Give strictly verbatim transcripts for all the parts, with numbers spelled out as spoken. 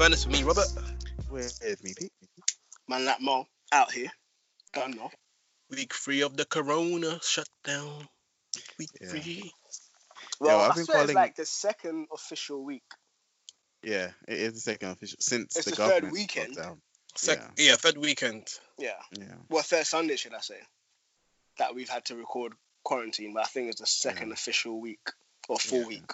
Furnace with me, Robert. With me, Pete. Man like Mo, out here. Don't know. Week three of the Corona shutdown. Week yeah. three. Well, yeah, well I swear calling... it's like the second official week. Yeah, it is the second official since it's the, the government third weekend. Sec- yeah. yeah, third weekend. Yeah. yeah. Well, third Sunday, should I say, that we've had to record quarantine, but I think it's the second yeah. official week or full yeah. week.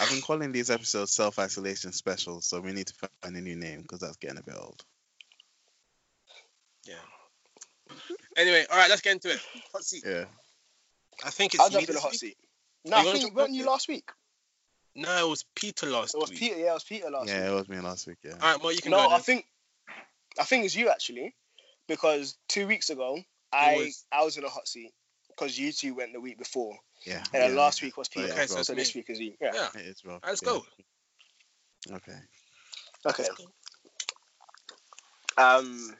I've been calling these episodes self-isolation specials, so we need to find a new name because that's getting a bit old. Yeah. Anyway, all right, let's get into it. Hot seat. Yeah. I think it's. I'll jump in the hot seat. No, I think weren't you last week? No, it was Peter last week. It was Peter, yeah, it was Peter last yeah, week. Yeah, it was me last week, yeah. All right, well, you can no, go. No, I think, I think it's you, actually, because two weeks ago, I was... I was in a hot seat because you two went the week before. Yeah. And yeah, then last yeah. week was Peter. Okay, so, so this week is you. Yeah. yeah. It is Rob. Let's yeah. go. Okay. Okay. Um,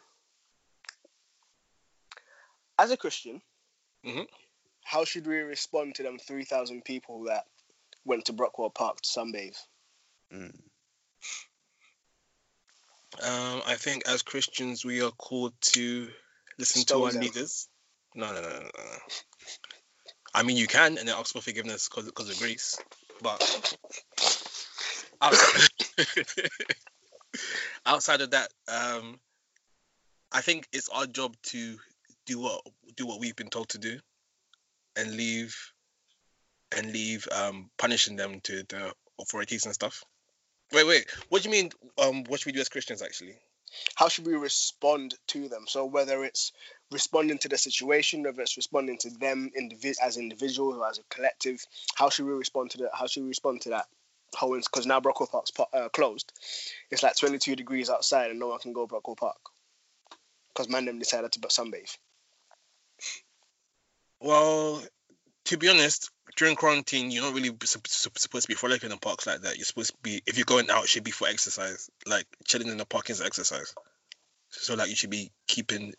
as a Christian, mm-hmm. how should we respond to them three thousand people that went to Brockwell Park to sunbathe? Mm. Um, I think as Christians, we are called to listen Stone to our them. leaders. No, no, no, no, no. I mean, you can, and then ask for forgiveness because because of grace. But outside, outside of that, um, I think it's our job to do what do what we've been told to do, and leave and leave um, punishing them to the authorities and stuff. Wait, wait. What do you mean? Um, what should we do as Christians, actually? How should we respond to them? So whether it's responding to the situation, whether it's responding to them indivi- as individuals or as a collective, how should we respond to that? How should we respond to that? Because now Brockwell Park's uh, closed. It's like twenty-two degrees outside and no one can go Brockwell Park because man them decided to sunbathe. Well, to be honest, during quarantine, you're not really supposed to be frolicking in parks like that. You're supposed to be, if you're going out, it should be for exercise. Like, chilling in the park is exercise. So, like, you should be keeping,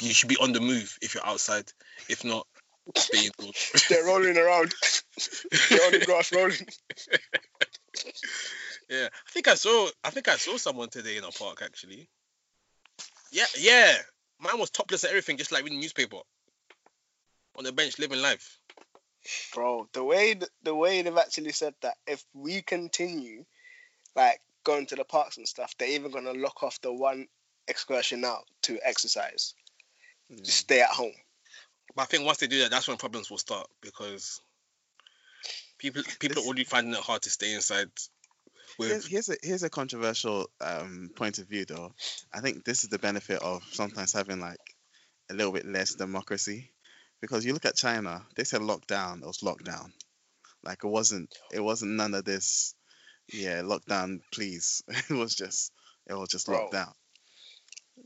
you should be on the move if you're outside. If not, stay indoors. They're rolling around. They're on the grass rolling. Yeah. I think I saw, I think I saw someone today in a park, actually. Yeah, yeah. Mine was topless and everything, just like reading the newspaper. On the bench, living life. Bro, the way th- the way they've actually said that, if we continue, like, going to the parks and stuff, they're even going to lock off the one excursion out to exercise. Mm. Just stay at home. But I think once they do that, that's when problems will start, because people people are already finding it hard to stay inside. With... Here's, here's, a, here's a controversial um, point of view, though. I think this is the benefit of sometimes having, like, a little bit less democracy. Because you look at China, they said lockdown, it was lockdown. Like, it wasn't, it wasn't none of this, yeah, lockdown, please. It was just, it was just Bro. lockdown.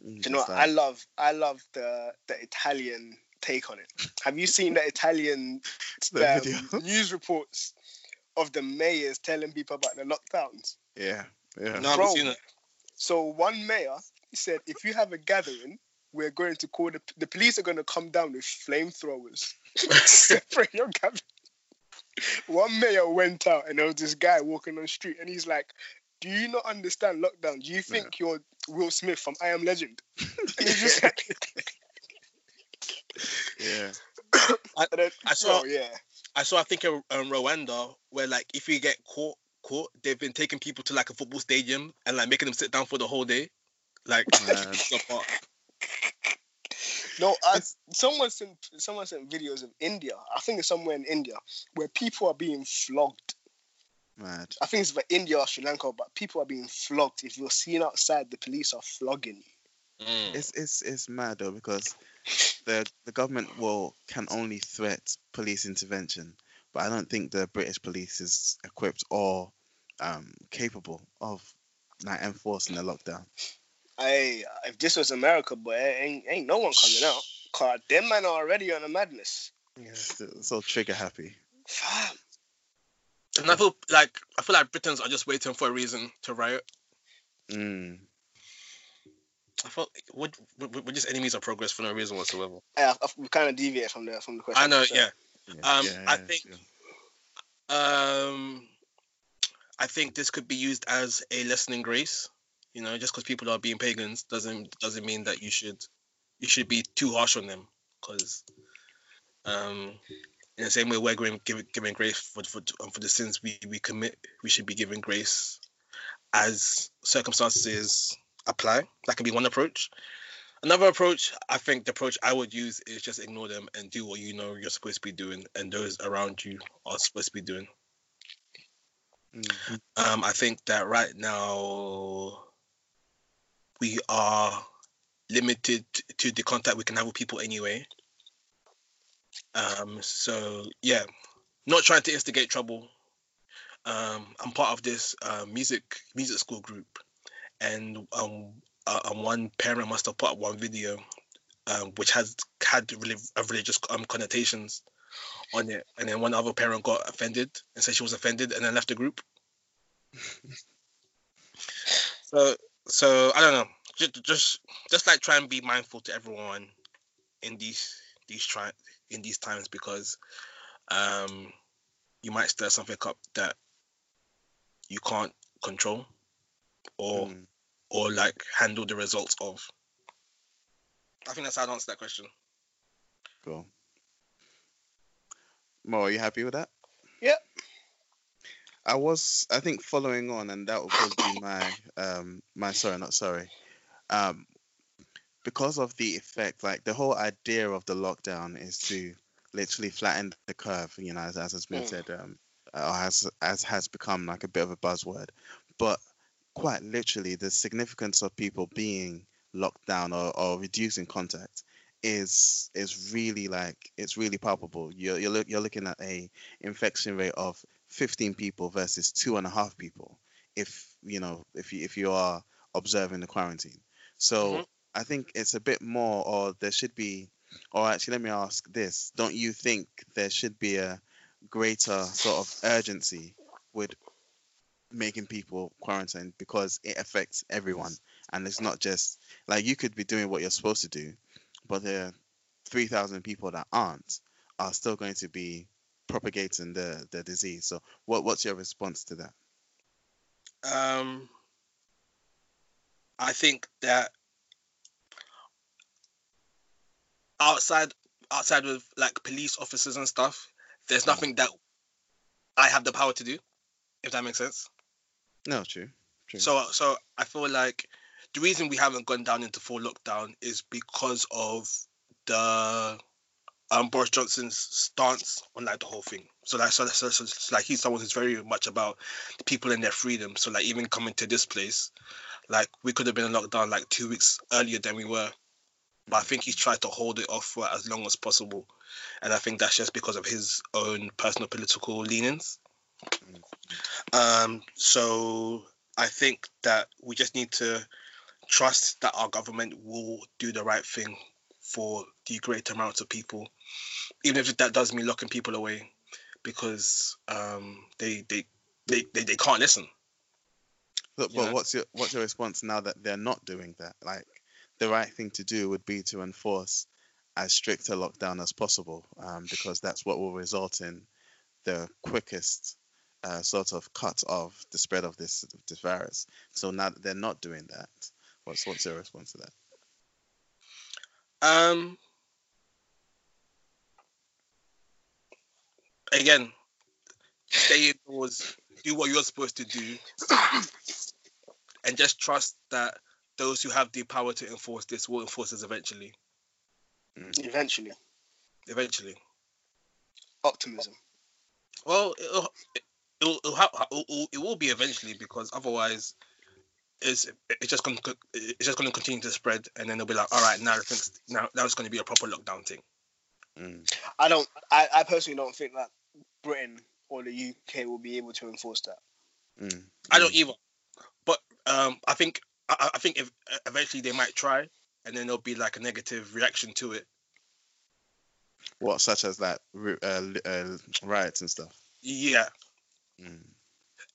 Do you know what, like... I love, I love the, the Italian take on it. Have you seen the Italian the um, news reports of the mayors telling people about the lockdowns? Yeah, yeah. No, Bro, I haven't seen it. So one mayor said, if you have a gathering, we're going to call the the police are going to come down with flamethrowers. Separate your gathering. One mayor went out and there was this guy walking on the street and he's like, "Do you not understand lockdown? Do you think yeah. you're Will Smith from I Am Legend?" And he's just like, yeah. I, then, I saw. Oh, yeah. I saw. I think in um, Rwanda, where like if you get caught, caught, they've been taking people to like a football stadium and like making them sit down for the whole day, like. No, I, someone sent someone sent videos of India. I think it's somewhere in India where people are being flogged. Mad. I think it's for India or Sri Lanka, but people are being flogged. If you're seen outside, the police are flogging you. Mm. It's it's it's mad though because the the government will can only threat police intervention, but I don't think the British police is equipped or um, capable of like enforcing a lockdown. Hey, if this was America, boy, ain't, ain't no one coming out. God, them men are already on a madness. Yeah, it's, it's all trigger happy. And I feel like I feel like Britons are just waiting for a reason to riot. Mm. I felt we're, we're just enemies of progress for no reason whatsoever. Yeah, we kind of deviate from the from the question. I know, so. yeah. yeah. Um, yeah, yeah, I think. Yeah. Um, I think this could be used as a lesson in grace. You know, just because people are being pagans doesn't doesn't mean that you should you should be too harsh on them. Because um, in the same way we're giving giving grace for for, for the sins we, we commit, we should be giving grace as circumstances apply. That can be one approach. Another approach, I think the approach I would use is just ignore them and do what you know you're supposed to be doing and those around you are supposed to be doing. Mm-hmm. Um, I think that right now we are limited to the contact we can have with people anyway. Um, so, yeah, not trying to instigate trouble. Um, I'm part of this uh, music music school group, and um, uh, um, one parent must have put up one video um, which has had really, uh, religious um, connotations on it, and then one other parent got offended and said she was offended and then left the group. so, so I don't know. Just, just, just like try and be mindful to everyone in these these tri- in these times, because um, you might stir something up that you can't control or mm. or like handle the results of. I think that's how I'd answer that question. Cool. Mo, are you happy with that? Yep. I was, I think, following on, and that would probably be my um my sorry not sorry. Um because of the effect, like the whole idea of the lockdown is to literally flatten the curve, you know, as, as has been mm. said, um or has as has become like a bit of a buzzword. But quite literally, the significance of people being locked down or, or reducing contact is is really like it's really palpable. You're you're, look, you're looking at a infection rate of fifteen people versus two and a half people. If you know if you if you are observing the quarantine, so mm-hmm. I think it's a bit more, or there should be, or actually let me ask this: don't you think there should be a greater sort of urgency with making people quarantine, because it affects everyone, and it's not just like you could be doing what you're supposed to do, but the three thousand people that aren't are still going to be propagating the, the disease. So what what's your response to that? Um, I think that outside outside of like police officers and stuff, there's nothing that I have the power to do, if that makes sense. No, true. true. So so I feel like the reason we haven't gone down into full lockdown is because of the um, Boris Johnson's stance on like the whole thing. So like, so, so, so, so like he's someone who's very much about the people and their freedom. So like even coming to this place, like we could have been in lockdown like two weeks earlier than we were, but I think he's tried to hold it off for as long as possible, and I think that's just because of his own personal political leanings. Um, so I think that we just need to trust that our government will do the right thing for the great amount of people, even if that does mean locking people away, because um, they, they, they they they can't listen. Look, but know? what's your what's your response now that they're not doing that? Like the right thing to do would be to enforce as strict a lockdown as possible, um, because that's what will result in the quickest uh, sort of cut of the spread of this this virus. So now that they're not doing that, What's, what's your response to that? Um, again, stay indoors, do what you're supposed to do, and just trust that those who have the power to enforce this will enforce this eventually. Mm. Eventually. Eventually. Optimism. Well, it'll, it'll, it'll, it'll, it will be eventually, because otherwise... Is it's just going to it's just going to continue to spread, and then they'll be like, all right, now it's now now it's going to be a proper lockdown thing. Mm. I don't, I, I personally don't think that Britain or the U K will be able to enforce that. Mm. I don't either, but um, I think I, I think if eventually they might try, and then there'll be like a negative reaction to it. What, such as like uh, uh, riots and stuff? Yeah. Mm.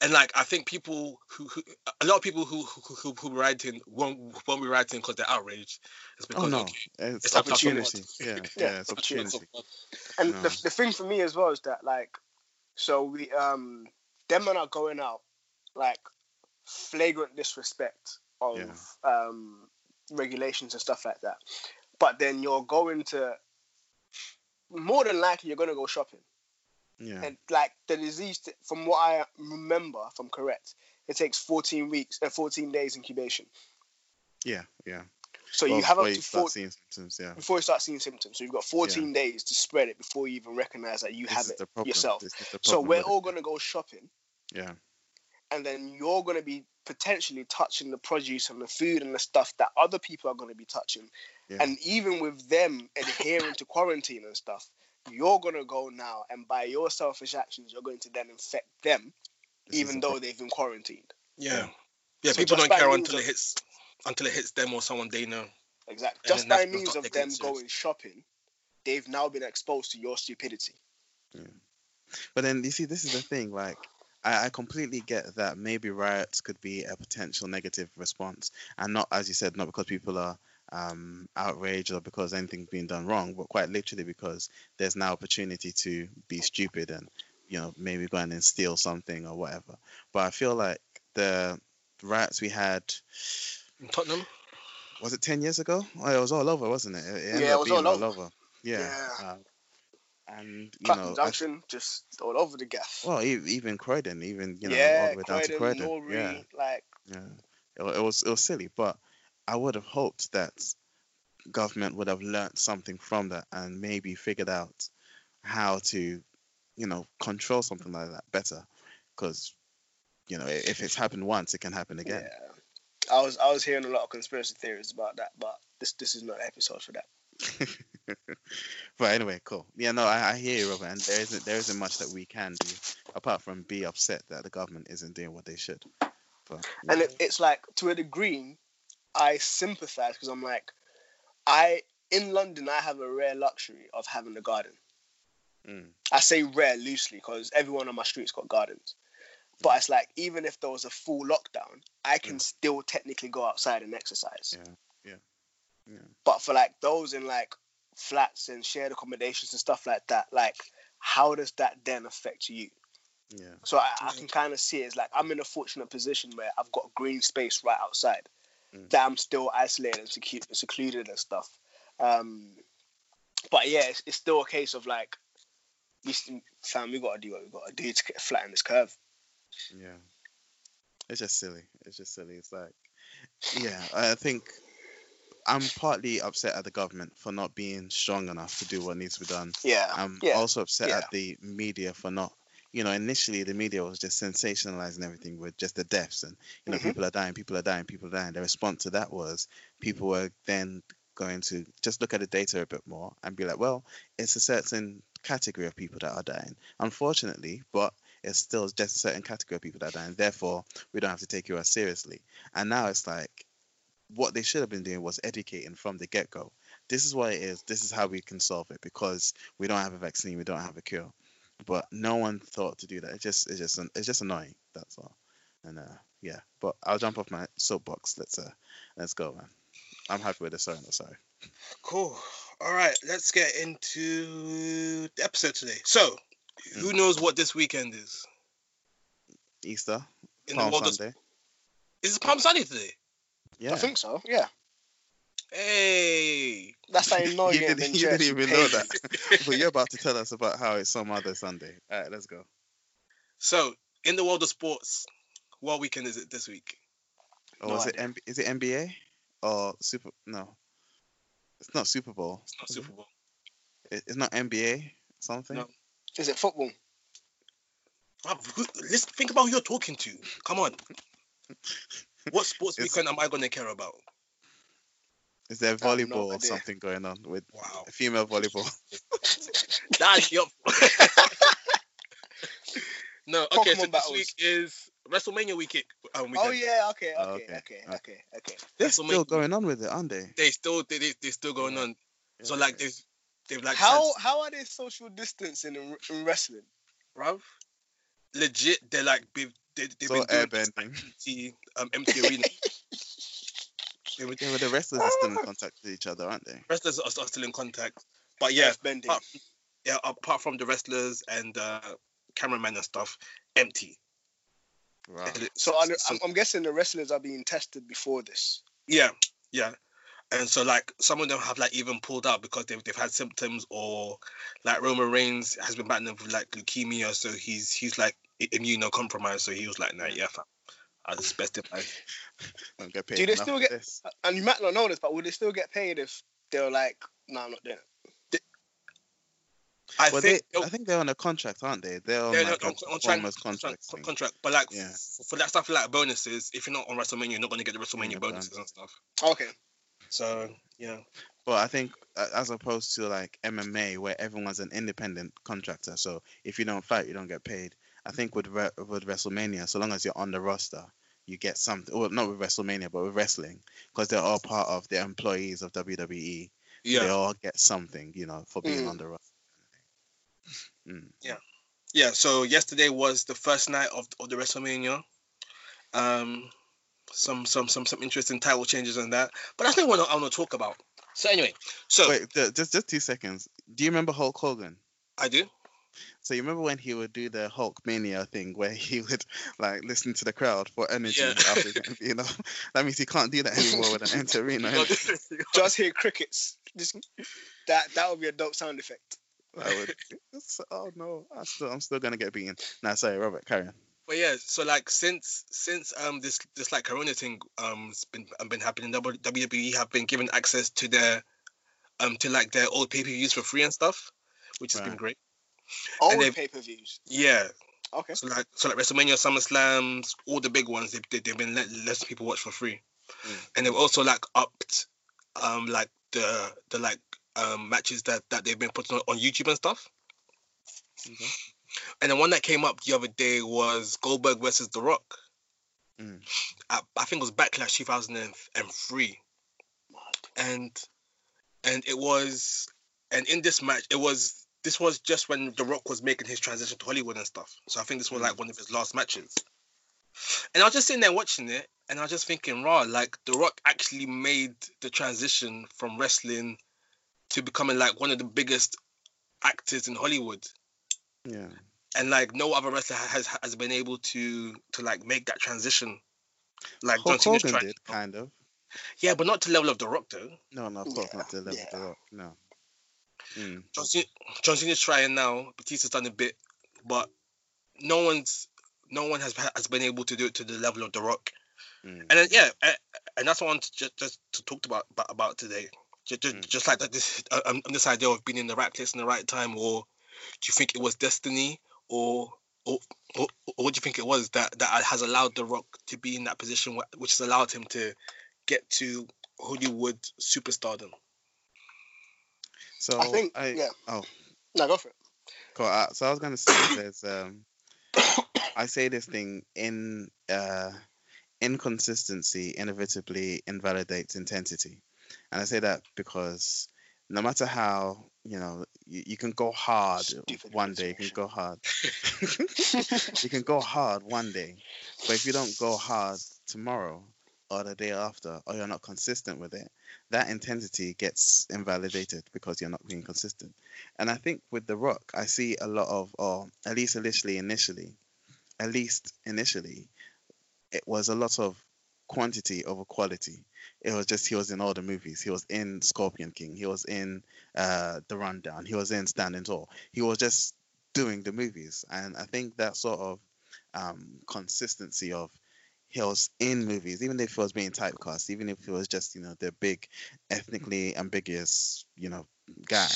And like I think people who, who a lot of people who who who were writing won't won't be writing because they're outraged. It's because oh, no. okay, it's, it's opportunity. Yeah, yeah, yeah, it's opportunity. And no. the the thing for me as well is that like, so we um them men are going out like flagrant disrespect of yeah. um, regulations and stuff like that. But then you're going to, more than likely, you're going to go shopping. Yeah. And like the disease, from what I remember, if I'm correct, it takes fourteen weeks and uh, fourteen days incubation. Yeah, yeah. So well, you have up to four, symptoms, yeah. before you start seeing symptoms. So you've got fourteen yeah. days to spread it before you even recognize that you this have it yourself. So we're all going to go shopping. Yeah. And then you're going to be potentially touching the produce and the food and the stuff that other people are going to be touching. Yeah. And even with them adhering to quarantine and stuff, you're going to go now and by your selfish actions, you're going to then infect them, this even though they've been quarantined. Yeah. Yeah, so people don't care until of, it hits until it hits them or someone they know. Exactly. And just by means of them going shopping, they've now been exposed to your stupidity. Yeah. But then, you see, this is the thing, like, I completely get that maybe riots could be a potential negative response, and not, as you said, not because people are um, outraged or because anything's being done wrong, but quite literally because there's now opportunity to be stupid and, you know, maybe go in and steal something or whatever. But I feel like the riots we had in Tottenham, was it ten years ago? Oh, it was all over, wasn't it? it yeah, it was all over. all over. Yeah. yeah. Um, And you Clapham know, Junction, I, just all over the gaff. Well, even Croydon, even you know, yeah, all the way down Croydon, to Croydon. Norrie, yeah, like yeah, it, it was it was silly, but I would have hoped that government would have learnt something from that and maybe figured out how to, you know, control something like that better, because you know if it's happened once, it can happen again. Yeah, I was I was hearing a lot of conspiracy theories about that, but this this is not an episode for that. But anyway, cool. Yeah, no, I, I hear you, Robert. And there isn't there isn't much that we can do apart from be upset that the government isn't doing what they should. But, yeah. And it, it's like, to a degree, I sympathise, because I'm like, I in London I have a rare luxury of having a garden. Mm. I say rare loosely because everyone on my street's got gardens. But mm. it's like, even if there was a full lockdown, I can mm. still technically go outside and exercise. Yeah. Yeah. But for like those in like flats and shared accommodations and stuff like that, like how does that then affect you? Yeah. So I, I can kind of see it as like I'm in a fortunate position where I've got green space right outside mm. that I'm still isolated and secu- secluded and stuff. Um, but yeah, it's, it's still a case of like, we, fam, we gotta do what we gotta do to flatten this curve. Yeah. It's just silly. It's just silly. It's like, yeah, I think. I'm partly upset at the government for not being strong enough to do what needs to be done. Yeah. I'm yeah. also upset yeah. at the media for not, you know, initially the media was just sensationalizing everything with just the deaths and, you know, mm-hmm. people are dying, people are dying, people are dying. The response to that was people were then going to just look at the data a bit more and be like, well, it's a certain category of people that are dying, unfortunately, but it's still just a certain category of people that are dying. Therefore, we don't have to take you as seriously. And now it's like, what they should have been doing was educating from the get-go. This is what it is. This is how we can solve it, because we don't have a vaccine. We don't have a cure. But no one thought to do that. It's just, it's just, it's just annoying. That's all. And uh, yeah, but I'll jump off my soapbox. Let's, uh, let's go, man. I'm happy with this. Sorry, not sorry. Cool. All right. Let's get into the episode today. So, who mm. knows what this weekend is? Easter. In Palm the world Sunday. Of... Is it Palm Sunday today? Yeah. I think so, yeah. Hey! That's how you know you, you didn't, been you didn't even know that. But you're about to tell us about how it's some other Sunday. All right, let's go. So, in the world of sports, what weekend is it this week? Oh, no is, it M- is it N B A? Or Super... No. It's not Super Bowl. It's not Super Bowl. It? It's not N B A something? No. Is it football? Let's think about who you're talking to. Come on. What sports it's, weekend am I going to care about? Is there volleyball or something going on with wow. female volleyball? That's your... No, okay, Pokemon so this battles. Week is WrestleMania week. Um, oh, yeah, okay, okay, oh, okay, okay, okay, okay, okay. They're still going on with it, aren't they? They still, they, they, they're still going on. Yeah. So, like, they've, they've like... How sensed... how are they social distancing in, in wrestling? Bruv? Legit, they're like... They've, They, they've so been doing empty, um, empty arena. they were, yeah, the wrestlers are still in contact with each other, aren't they? Wrestlers are, are still in contact, but yeah, apart, yeah, apart from the wrestlers and uh, cameramen and stuff, empty. Wow. So, I, I'm, I'm guessing the wrestlers are being tested before this. Yeah, yeah. And so, like, some of them have, like, even pulled out because they've, they've had symptoms, or, like, Roman Reigns has been battling with, like, leukemia, so he's, he's like, immunocompromised, so he was like, nah, yeah, fam. I just best if I don't get paid. Do they still get, this. And you might not know this, but will they still get paid if they're like, no, nah, I'm not doing it? They, I, well, think they, I think they're on a contract, aren't they? They're on, they're like on, a, on contract, contract, contract. But, like, yeah. for, for that stuff, like, bonuses, if you're not on WrestleMania, you're not going to get the WrestleMania yeah, bonuses done. and stuff. Okay. So, yeah. But I think as opposed to, like, M M A, where everyone's an independent contractor, so if you don't fight, you don't get paid. I think with Re- with WrestleMania, so long as you're on the roster, you get something. Well, not with WrestleMania, but with wrestling, because they're all part of the employees of W W E. Yeah. They all get something, you know, for being mm. on the roster. Mm. Yeah. Yeah, so yesterday was the first night of, of the WrestleMania. Um, some some some some interesting title changes and that. But that's not what I want to talk about. So anyway, so... Wait, just, just two seconds. Do you remember Hulk Hogan? I do. So you remember when he would do the Hulk Mania thing where he would, like, listen to the crowd for energy? Yeah. After, you know, that means he can't do that anymore with an empty arena. Just hear crickets. Just, that that would be a dope sound effect. I would. Oh no, I still, I'm still gonna get beaten. Nah, sorry, Robert, carry on. But yeah, so like since since um this this like Corona thing um has been been happening, W W E have been given access to their um to like their old pay per views for free and stuff, which has right. been great. All the pay-per-views. Yeah. Okay. So like, so like WrestleMania, SummerSlams, all the big ones, they, they, they've been let less people watch for free, mm. and they've also like upped, um, like the the like um matches that, that they've been putting on, on YouTube and stuff. Mm-hmm. And the one that came up the other day was Goldberg versus The Rock. Mm. I, I think it was Backlash two thousand three, and and it was, and in this match it was. This was just when The Rock was making his transition to Hollywood and stuff. So I think this was like one of his last matches. And I was just sitting there watching it and I was just thinking, raw, like The Rock actually made the transition from wrestling to becoming like one of the biggest actors in Hollywood. Yeah. And like no other wrestler has has been able to to like make that transition. Like Hulk Hogan did, to... kind of. Yeah, but not to the level of The Rock though. No, no, of course yeah. not to the level yeah. of The Rock, no. Mm. John, C- John Cena's trying now. Batista's done a bit, but no one's no one has has been able to do it to the level of The Rock. Mm. And then, yeah, and, and that's what I want to just, just to talk about about today. Just, just, mm. just like that, this um, this idea of being in the right place in the right time, or do you think it was destiny, or or, or, or what do you think it was that, that has allowed The Rock to be in that position, which has allowed him to get to Hollywood superstardom? So I think, I, yeah. Oh. No, go for it. Cool. Uh, so I was going to say there's, um, I say this thing, in uh, inconsistency inevitably invalidates intensity. And I say that because no matter how, you know, you, you can go hard Stupid one day, you can go hard. You can go hard one day, but if you don't go hard tomorrow or the day after, or you're not consistent with it, that intensity gets invalidated because you're not being consistent. And I think with The Rock, I see a lot of, or at least initially, initially, at least initially, it was a lot of quantity over quality. It was just, he was in all the movies. He was in Scorpion King. He was in uh, The Rundown. He was in Standing Tall. He was just doing the movies. And I think that sort of um, consistency of, he was in movies, even if he was being typecast, even if he was just, you know, the big, ethnically ambiguous, you know, guy.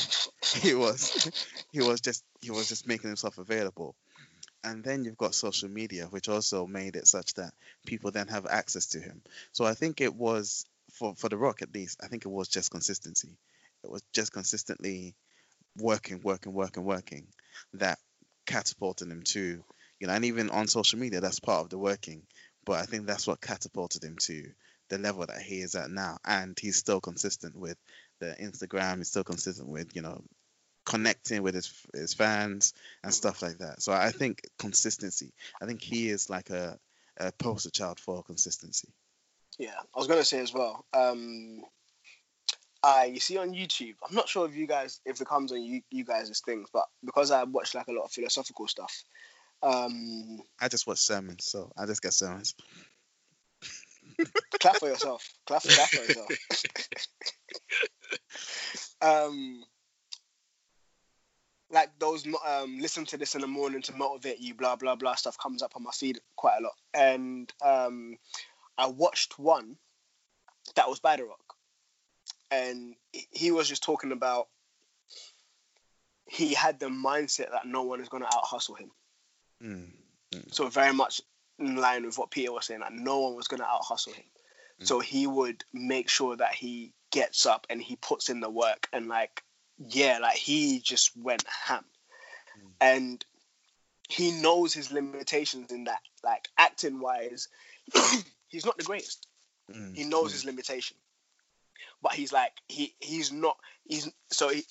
He was, he was just, he was just making himself available. And then you've got social media, which also made it such that people then have access to him. So I think it was, for, for The Rock at least, I think it was just consistency. It was just consistently working, working, working, working, that catapulted him to, you know, and even on social media, that's part of the working. But I think that's what catapulted him to the level that he is at now. And he's still consistent with the Instagram. He's still consistent with, you know, connecting with his his fans and stuff like that. So I think consistency. I think he is like a, a poster child for consistency. Yeah, I was going to say as well. Um, I you see on YouTube, I'm not sure if you guys, if it comes on you, you guys' things, but because I watch like a lot of philosophical stuff, Um, I just watch sermons, so I just get sermons. Clap for yourself. Clap for, clap for yourself. um, like those um, listen to this in the morning to motivate you, blah, blah, blah stuff comes up on my feed quite a lot. And um, I watched one that was by The Rock. And he was just talking about he had the mindset that no one is going to out-hustle him. Mm. Mm. So very much in line with what Peter was saying, that no one was going to out-hustle him. Mm. So he would make sure that he gets up and he puts in the work and like, yeah, like he just went ham. Mm. And he knows his limitations in that, like acting-wise, he's not the greatest. Mm. He knows mm. his limitation. But he's like, he he's not, he's so he,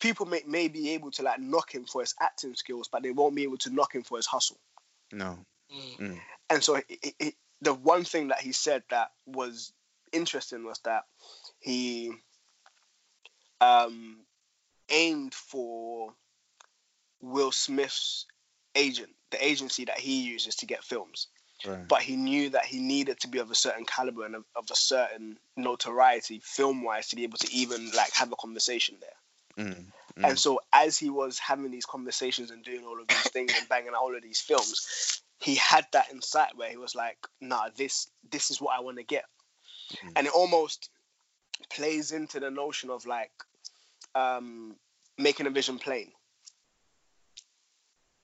people may, may be able to like knock him for his acting skills, but they won't be able to knock him for his hustle. No. Mm. And so it, it, the one thing that he said that was interesting was that he um, aimed for Will Smith's agent, the agency that he uses to get films. Right. But he knew that he needed to be of a certain caliber and of, of a certain notoriety film-wise to be able to even like have a conversation there. Mm, mm. And so as he was having these conversations and doing all of these things and banging out all of these films, he had that insight where he was like, nah, this this is what I want to get. Mm. And it almost plays into the notion of like um, making a vision plain.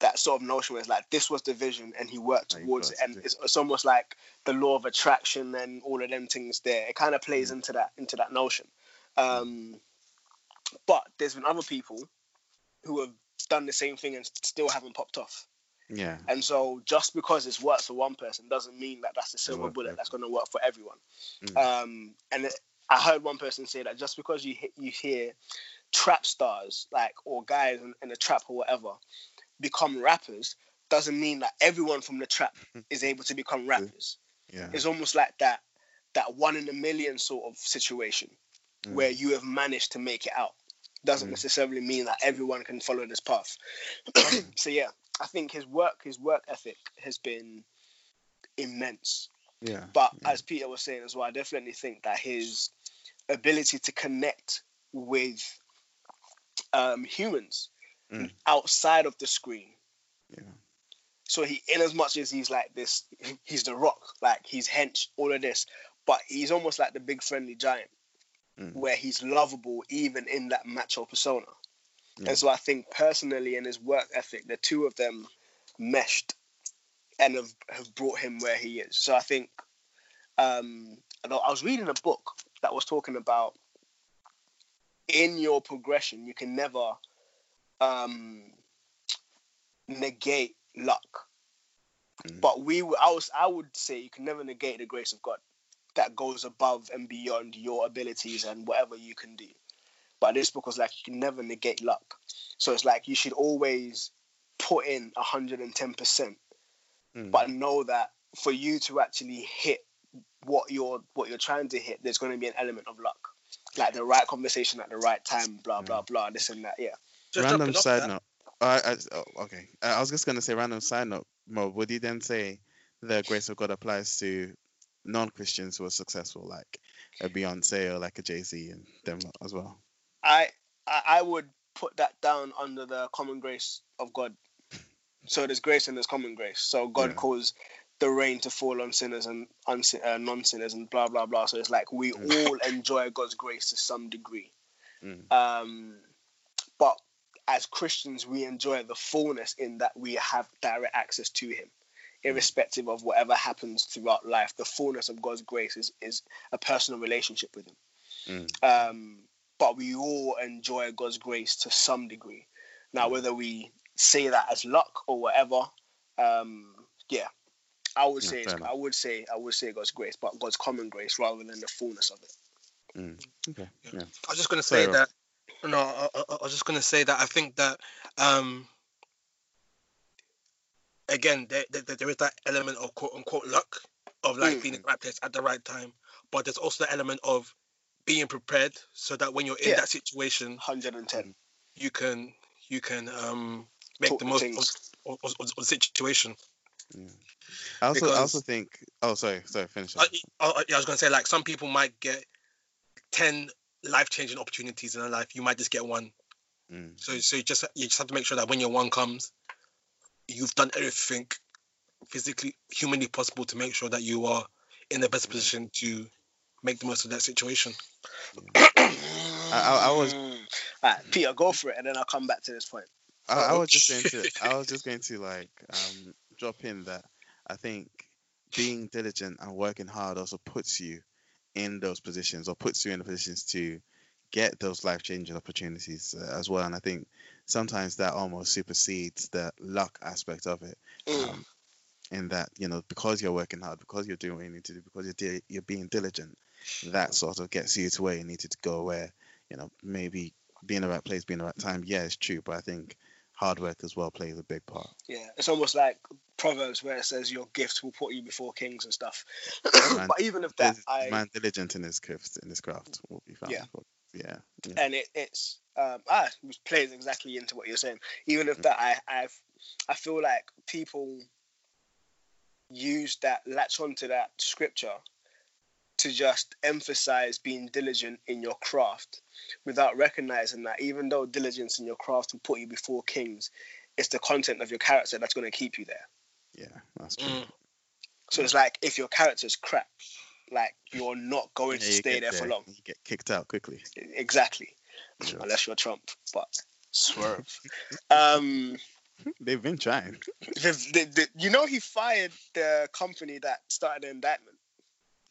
That sort of notion where it's like, this was the vision and he worked oh, towards it. And it's, it's almost like the law of attraction and all of them things there. It kind of plays mm. into that into that notion. Um, but there's been other people who have done the same thing and still haven't popped off. Yeah. And so just because it's worked for one person doesn't mean that that's the silver bullet that's going to work for everyone. Mm. Um, and it, I heard one person say that just because you, you hear trap stars like or guys in, in the trap or whatever become rappers doesn't mean that everyone from the trap is able to become rappers. Yeah. It's almost like that that one in a million sort of situation mm. where you have managed to make it out doesn't mm. necessarily mean that everyone can follow this path. So yeah, I think his work, his work ethic has been immense. Yeah. But yeah. as Peter was saying as well, I definitely think that his ability to connect with um, humans Mm. outside of the screen. Yeah. So he, in as much as he's like this, he's The Rock, like he's hench, all of this, but he's almost like the big friendly giant mm. where he's lovable even in that macho persona. Yeah. And so I think personally in his work ethic, the two of them meshed and have, have brought him where he is. So I think um, I was reading a book that was talking about in your progression, you can never Um, negate luck, mm. but we w- I was I would say you can never negate the grace of God that goes above and beyond your abilities and whatever you can do. But this book was like you can never negate luck, so it's like you should always put in one hundred ten percent, mm. but know that for you to actually hit what you're what you're trying to hit, there's going to be an element of luck, like the right conversation at the right time, blah blah blah, this and that, yeah. Just random side that. note. Uh, I, oh, okay. Uh, I was just going to say random side note. Mo, would you then say the grace of God applies to non-Christians who are successful, like a Beyoncé or like a Jay Z and them as well? I, I I would put that down under the common grace of God. So there's grace and there's common grace. So God yeah. calls the rain to fall on sinners and unsin- uh, non-sinners and blah, blah, blah. So it's like we mm. all enjoy God's grace to some degree. Mm. Um, but as Christians, we enjoy the fullness in that we have direct access to him, irrespective of whatever happens throughout life. The fullness of God's grace is, is a personal relationship with him. Mm. Um, but we all enjoy God's grace to some degree. Now, mm. whether we say that as luck or whatever, um, yeah, I would yeah, say it's, I would say I would say God's grace, but God's common grace rather than the fullness of it. Mm. Okay. Yeah. Yeah. I was just going to say fair that. No, I, I, I was just going to say that I think that, um, again, there, there, there is that element of quote-unquote luck, of like mm. being in the right place at the right time, but there's also the element of being prepared so that when you're in yeah. that situation, one hundred ten, you can you can um, make Talk the most of, or, or, or the situation. Yeah. I also, because, I also think. Oh, sorry, sorry. Finish up. I, I, I was going to say, like, some people might get ten life-changing opportunities in their life. You might just get one. Mm. So, so you just you just have to make sure that when your one comes, you've done everything physically, humanly possible to make sure that you are in the best position to make the most of that situation. Yeah. I, I, I was. All right, Peter, go for it, and then I'll come back to this point. I, I was just going to. I was just going to like. Um, drop in that I think being diligent and working hard also puts you in those positions or puts you in the positions to get those life-changing opportunities uh, as well. And I think sometimes that almost supersedes the luck aspect of it, um, in that, you know, because you're working hard, because you're doing what you need to do, because you're, di- you're being diligent, that sort of gets you to where you needed to go, where, you know, maybe being in the right place, being in the right time. Yeah, it's true, but I think hard work as well plays a big part. Yeah, it's almost like Proverbs where it says your gift will put you before kings and stuff. Man, but even if that, I man diligent in his craft, in his craft will be found. Yeah, yeah. yeah. And it, it's um, ah, it plays exactly into what you're saying. Even if mm-hmm. that, I I've, I feel like people use that, latch onto that scripture to just emphasize being diligent in your craft, without recognizing that even though diligence in your craft will put you before kings, it's the content of your character that's going to keep you there. Yeah, that's true. Mm. So it's like, if your character's crap, like, you're not going yeah, to stay there, there for long. You get kicked out quickly. Exactly. Sure. Unless you're Trump, but swerve. um, They've been trying. They've, they, they, you know, he fired the company that started the indictment.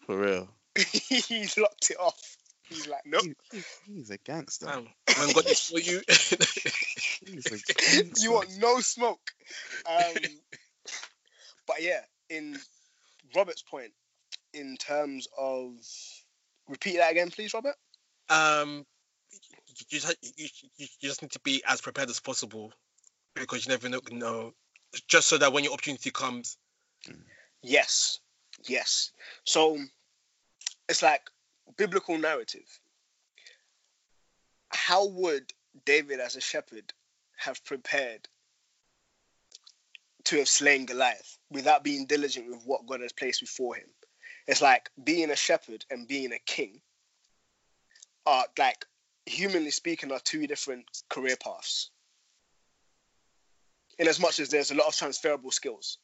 For real. He locked it off. He's like, nope. He, he's a gangster. I haven't got this for you. He's a gangster. You want no smoke. Um, but yeah, in Robert's point, in terms of... Repeat that again, please, Robert. Um, you, just, you, you just need to be as prepared as possible, because you never know. Just so that when your opportunity comes... Yes. Yes. So... It's like biblical narrative. How would David as a shepherd have prepared to have slain Goliath without being diligent with what God has placed before him? It's like being a shepherd and being a king are, like, humanly speaking, are two different career paths. In as much as there's a lot of transferable skills.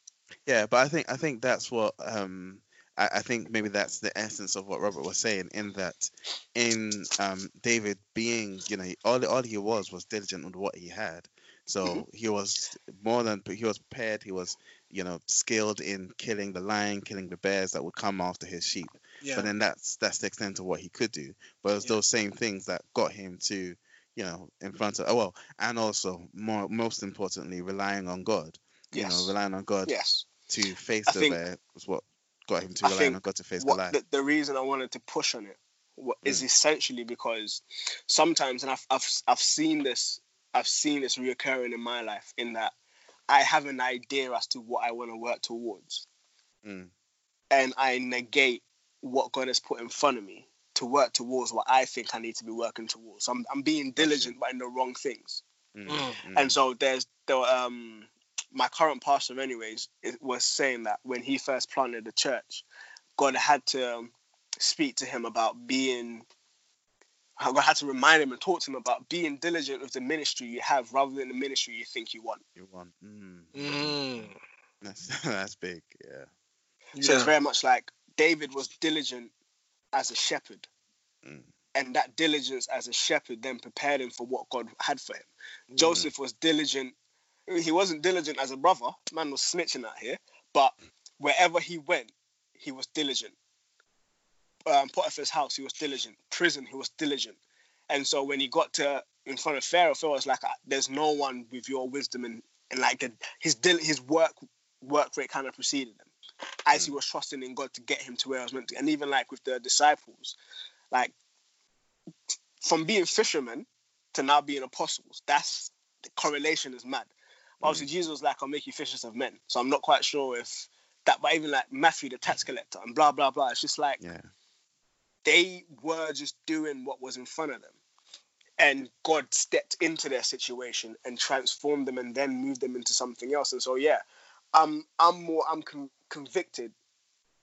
Yeah, but I think I think that's what... Um... I think maybe that's the essence of what Robert was saying, in that in um, David being, you know, all all he was was diligent with what he had. So mm-hmm. he was more than, he was prepared. He was, you know, skilled in killing the lion, killing the bears that would come after his sheep. Yeah. But then that's, that's the extent of what he could do. But it was yeah. those same things that got him to, you know, in front of, oh, well, and also more, most importantly, relying on God, you yes. know, relying on God yes. to face I the think- bear was what, got him to rely on God to face Goliath. The, the reason I wanted to push on it what, mm. is essentially because sometimes, and I've, I've I've seen this, I've seen this reoccurring in my life, in that I have an idea as to what I want to work towards, mm. and I negate what God has put in front of me to work towards what I think I need to be working towards. So I'm I'm being diligent, but in the wrong things, mm. Mm. and so there's the um. my current pastor, anyways, it was saying that when he first planted the church, God had to speak to him about being, God had to remind him and talk to him about being diligent with the ministry you have rather than the ministry you think you want. You want. Mm. Mm. That's, that's big, yeah. So yeah. it's very much like David was diligent as a shepherd. Mm. And that diligence as a shepherd then prepared him for what God had for him. Mm. Joseph was diligent. He wasn't diligent as a brother. Man was snitching out here. But wherever he went, he was diligent. Um, Potiphar's house, he was diligent. Prison, he was diligent. And so when he got to in front of Pharaoh, Pharaoh was like, "There's no one with your wisdom," and, and like the, his his work work rate kind of preceded him, as mm. he was trusting in God to get him to where he was meant to. And even like with the disciples, like from being fishermen to now being apostles, that's the correlation is mad. Obviously, Jesus was like, "I'll make you fishers of men." So I'm not quite sure if that, but even like Matthew, the tax collector, and blah, blah, blah. It's just like yeah. they were just doing what was in front of them. and God stepped into their situation and transformed them and then moved them into something else. And so, yeah, um, I'm more, I'm con- convicted,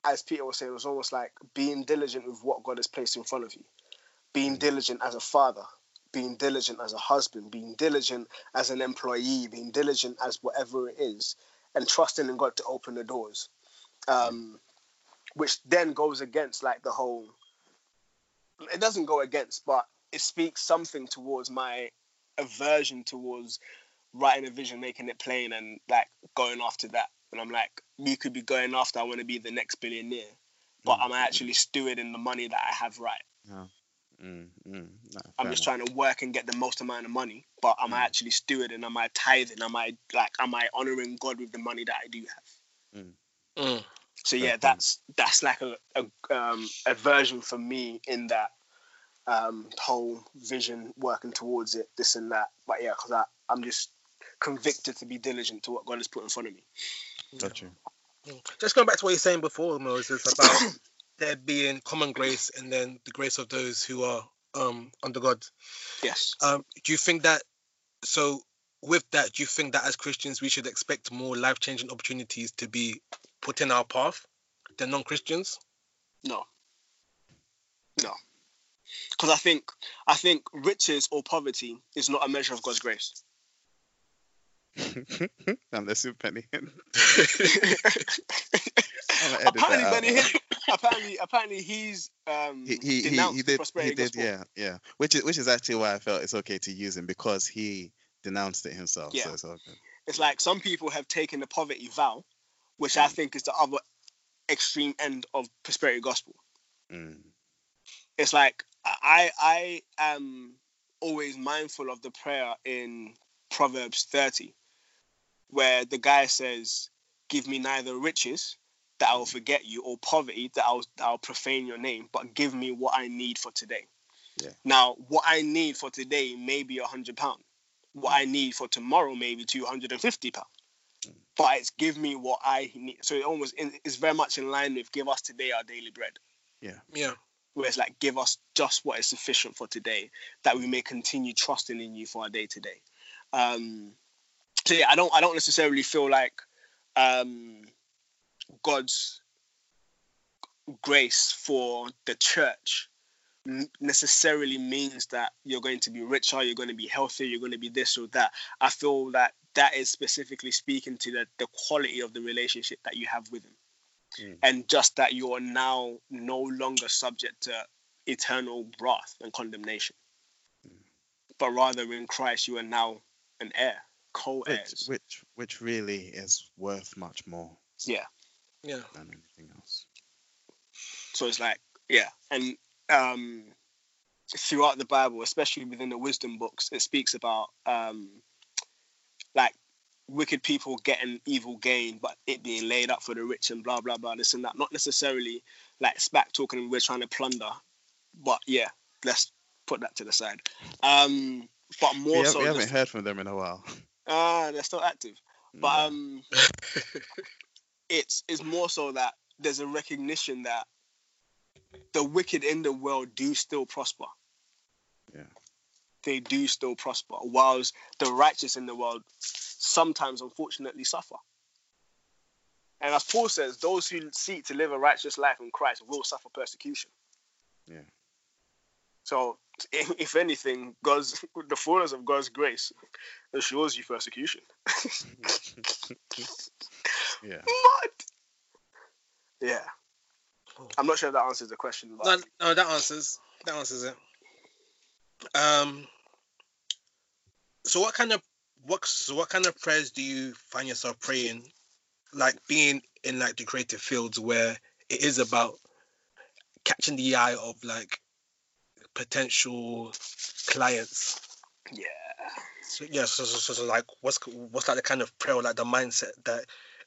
as Peter was saying, it was almost like being diligent with what God has placed in front of you, being diligent as a father, being diligent as a husband, being diligent as an employee, being diligent as whatever it is, and trusting in God to open the doors, um, which then goes against like the whole, it doesn't go against, but it speaks something towards my aversion towards writing a vision, making it plain, and like going after that. And I'm like, we could be going after, I want to be the next billionaire, but mm-hmm. am I actually stewarding the money that I have right? Yeah. Mm-hmm. No, I'm just enough. trying to work and get the most amount of money, but am mm-hmm. I actually stewarding? Am I tithing? Am I like, am I honoring God with the money that I do have? Mm-hmm. Mm-hmm. So yeah, that's that's like a, a um, aversion for me in that um, whole vision, working towards it, this and that. But yeah, because I'm just convicted to be diligent to what God has put in front of me. Got you. Just going back to what you were saying before, Moses, about there being common grace and then the grace of those who are um, under God. Yes. Um, do you think that, so with that, do you think that as Christians we should expect more life-changing opportunities to be put in our path than non-Christians? No. No. Because I think, I think riches or poverty is not a measure of God's grace. Unless you're Benny Hinn. apparently, Benny Hinn, apparently, apparently, he's um, he he, denounced he did, prosperity he did, gospel. Yeah, yeah. Which is which is actually why I felt it's okay to use him, because he denounced it himself. Yeah. So it's all good. It's like some people have taken the poverty vow, which mm. I think is the other extreme end of prosperity gospel. Mm. It's like I I am always mindful of the prayer in Proverbs thirty, where the guy says, give me neither riches that I will forget you, or poverty that I'll, I'll profane your name, but give me what I need for today. Yeah. Now, what I need for today may be one hundred pounds. What I need for tomorrow may be two hundred fifty pounds. Mm. But it's give me what I need. So it almost is very much in line with give us today our daily bread. Yeah. Yeah. Where it's like, give us just what is sufficient for today, that we may continue trusting in you for our day to day. Um, so yeah, I don't, I don't necessarily feel like um, God's grace for the church necessarily means that you're going to be richer, you're going to be healthier, you're going to be this or that. I feel that that is specifically speaking to the, the quality of the relationship that you have with him, mm. and just that you are now no longer subject to eternal wrath and condemnation, mm. but rather in Christ you are now an heir, co-heirs, which, which which really is worth much more. Yeah, yeah. Than anything else. So it's like, yeah, and um, throughout the Bible, especially within the wisdom books, it speaks about um, like wicked people getting evil gain, but it being laid up for the rich and blah blah blah, this and that. Not necessarily like spack talking and we're trying to plunder, but yeah, let's put that to the side. Um, But more we have, so, we haven't heard from them in a while. Ah, uh, they're still active, no. But um, it's it's more so that there's a recognition that the wicked in the world do still prosper. Yeah, they do still prosper, whilst the righteous in the world sometimes, unfortunately, suffer. And as Paul says, those who seek to live a righteous life in Christ will suffer persecution. Yeah. So, if anything, God's the fullness of God's grace assures you persecution. Yeah. What? Yeah. I'm not sure if that answers the question. But... No, no, that answers. That answers it. Um. So what kind of what? So what kind of prayers do you find yourself praying? Like being in like the creative fields where it is about catching the eye of like potential clients. Yeah. So yeah. So, so, so, so like, what's what's like the kind of prayer, or like the mindset that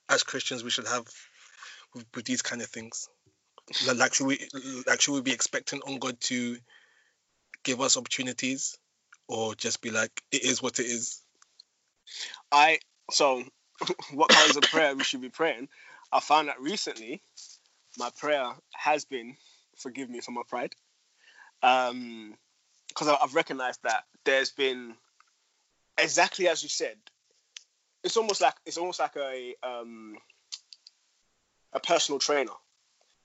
as Christians we should have with, with these kind of things? Like, like, should we like should we be expecting on God to give us opportunities, or just be like, it is what it is? I so what kinds of prayer we should be praying? I found that recently, my prayer has been, forgive me for my pride. Um, because I've recognised that there's been, exactly as you said, it's almost like it's almost like a um, a personal trainer.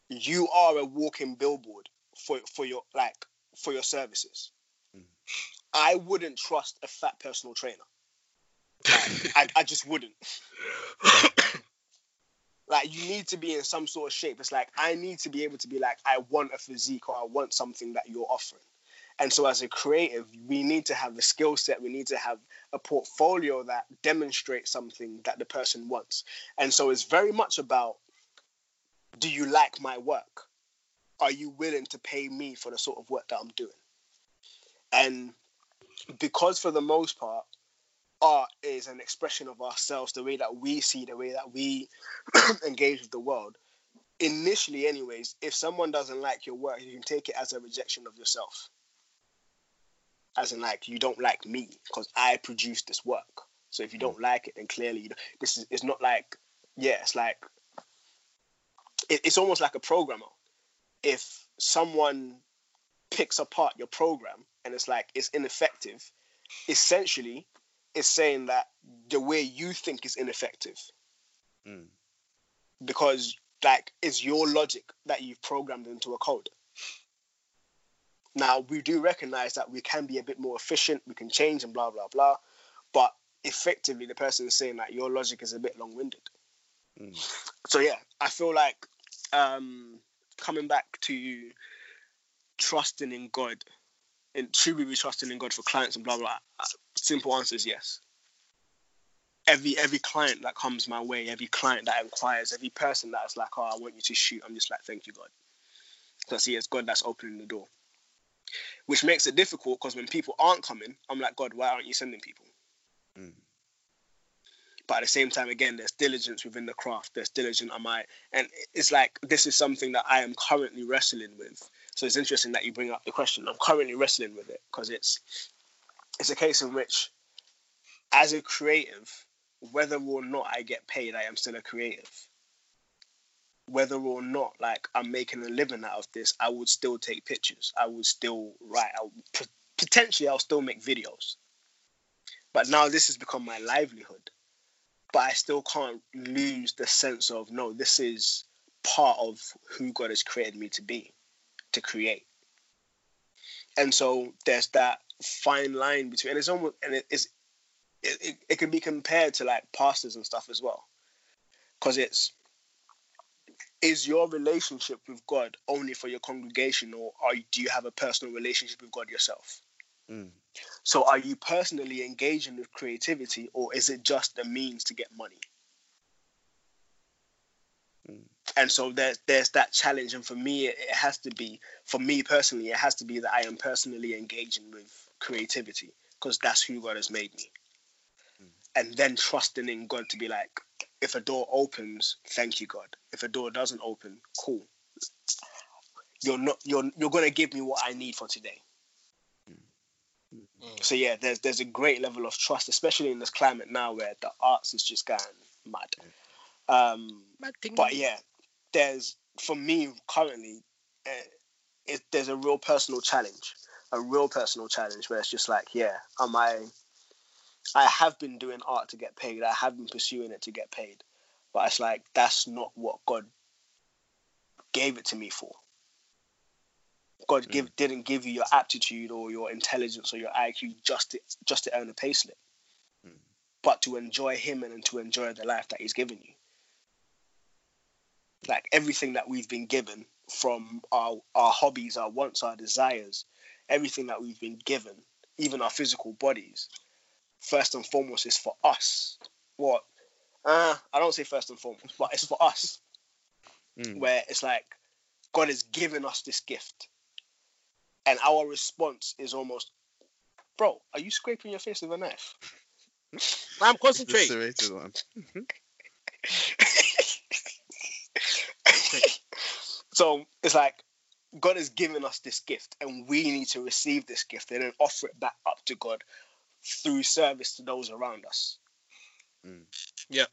You are a walking billboard for for your like for your services. Mm. I wouldn't trust a fat personal trainer. Like, I, I just wouldn't. Like, you need to be in some sort of shape. It's like, I need to be able to be like, I want a physique, or I want something that you're offering. And so as a creative, we need to have a skill set. We need to have a portfolio that demonstrates something that the person wants. And so it's very much about, do you like my work? Are you willing to pay me for the sort of work that I'm doing? And because for the most part, art is an expression of ourselves, the way that we see, the way that we engage with the world. Initially, anyways, if someone doesn't like your work, you can take it as a rejection of yourself. As in, like, you don't like me because I produce this work. So if you don't like it, then clearly, you don't. This is, it's not like, yeah, it's like, it, it's almost like a programmer. If someone picks apart your program and it's like, it's ineffective, essentially, is saying that the way you think is ineffective. Mm. Because, like, it's your logic that you've programmed into a code. Now, we do recognize that we can be a bit more efficient, we can change and blah, blah, blah. But effectively, the person is saying that your logic is a bit long-winded. Mm. So, yeah, I feel like um, coming back to trusting in God, and should we be trusting in God for clients and blah, blah, blah? Simple answer is yes. Every every client that comes my way, every client that inquires, every person that's like, oh, I want you to shoot, I'm just like, thank you, God. Because he is God that's opening the door. Which makes it difficult because when people aren't coming, I'm like, God, why aren't you sending people? Mm. But at the same time, again, there's diligence within the craft. There's diligence, am I? And it's like, this is something that I am currently wrestling with. So it's interesting that you bring up the question. I'm currently wrestling with it because it's it's a case in which, as a creative, whether or not I get paid, I am still a creative. Whether or not, like, I'm making a living out of this, I would still take pictures. I would still write. I would, potentially, I'll still make videos. But now this has become my livelihood. But I still can't lose the sense of, no, this is part of who God has created me to be. To create. And so there's that fine line between, and it's almost, and it is, it, it, it can be compared to like pastors and stuff as well, because it's, is your relationship with God only for your congregation, or are you, do you have a personal relationship with God yourself? Mm. So are you personally engaging with creativity, or is it just a means to get money? Mm. And so there's, there's that challenge. And for me, it has to be, for me personally, it has to be that I am personally engaging with creativity because that's who God has made me. Mm. And then trusting in God to be like, if a door opens, thank you, God. If a door doesn't open, cool. You're not, you're, you're going to give me what I need for today. Mm. Mm. So yeah, there's, there's a great level of trust, especially in this climate now where the arts is just going mad. Um, but yeah, there's, for me currently, uh, it, there's a real personal challenge, a real personal challenge where it's just like, yeah, am I, I have been doing art to get paid. I have been pursuing it to get paid, but it's like, that's not what God gave it to me for. God mm. give, didn't give you your aptitude or your intelligence or your I Q just to, just to earn a payslip, mm. but to enjoy him and to enjoy the life that he's given you. Like everything that we've been given, from our, our hobbies, our wants, our desires, everything that we've been given, even our physical bodies, first and foremost is for us. What? Uh, I don't say first and foremost, but it's for us. Mm. Where it's like God has given us this gift. And our response is almost, bro, are you scraping your face with a knife? I'm concentrating. So it's like God has given us this gift and we need to receive this gift and then offer it back up to God through service to those around us. Mm. Yeah.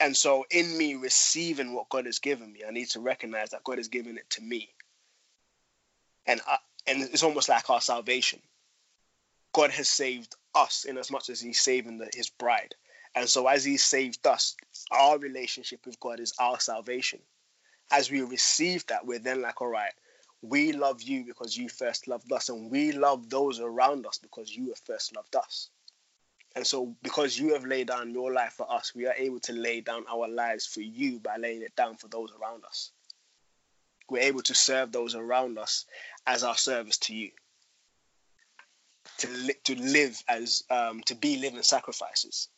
And so in me receiving what God has given me, I need to recognize that God has given it to me. And I, And it's almost like our salvation. God has saved us in as much as he's saving the, his bride. And so as he saved us, our relationship with God is our salvation. As we receive that, we're then like, all right, we love you because you first loved us, and we love those around us because you have first loved us. And so because you have laid down your life for us, we are able to lay down our lives for you by laying it down for those around us. We're able to serve those around us as our service to you. To, li- to live as, um, to be living sacrifices.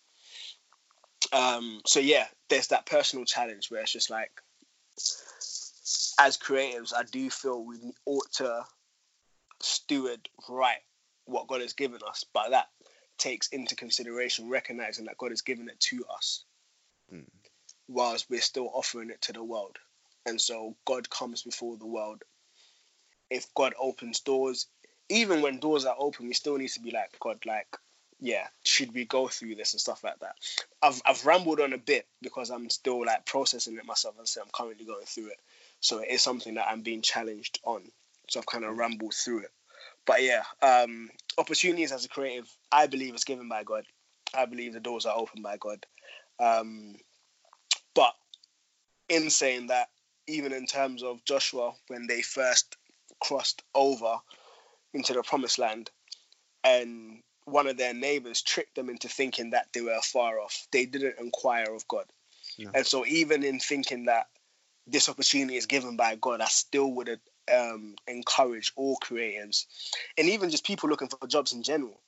Um, so yeah, there's that personal challenge where it's just like, as creatives, I do feel we ought to steward right what God has given us, but that takes into consideration recognizing that God has given it to us, mm. whilst we're still offering it to the world. And so God comes before the world. If God opens doors, even when doors are open, we still need to be like, God, like, yeah, should we go through this and stuff like that? I've I've rambled on a bit because I'm still like processing it myself, and so I'm currently going through it. So it is something that I'm being challenged on. So I've kind of rambled through it. But yeah, um, opportunities as a creative, I believe is given by God. I believe the doors are open by God. Um, but in saying that, even in terms of Joshua, when they first crossed over into the promised land, and one of their neighbors tricked them into thinking that they were far off. They didn't inquire of God. No. And so even in thinking that this opportunity is given by God, I still would um, encourage all creatives, and even just people looking for jobs in general,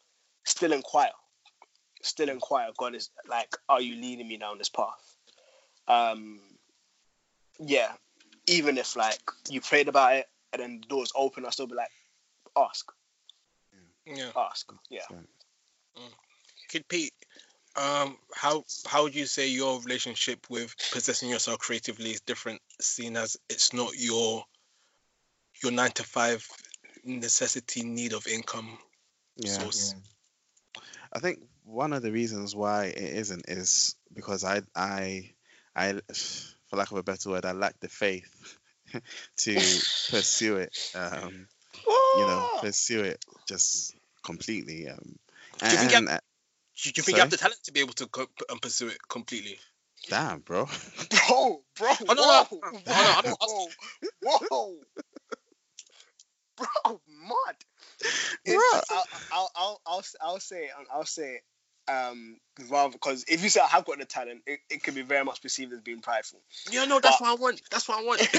still inquire. Still inquire. God is like, are you leading me down this path? Um, yeah. Even if like you prayed about it and then the doors open, I'll still be like, ask. Yeah. Ask. Yeah. Mm. Kid Pete, um, how how would you say your relationship with possessing yourself creatively is different, seeing as it's not your your nine to five necessity need of income yeah, source? Yeah. I think one of the reasons why it isn't is because I I I for lack of a better word, I lack the faith to pursue it. Um, you know, pursue it just completely. Um, do you think, and, you, have, do you, think you have the talent to be able to co- and pursue it completely? Damn, bro. Bro, bro. Oh, no, whoa, no, no, no, no, whoa, whoa. Bro, mud. Bro. I'll, I'll, I'll, I'll, I'll say it. I'll say it. Um, rather, because if you say I have got the talent, it, it can be very much perceived as being prideful. Yeah, no, that's but, what I want. That's what I want. I've,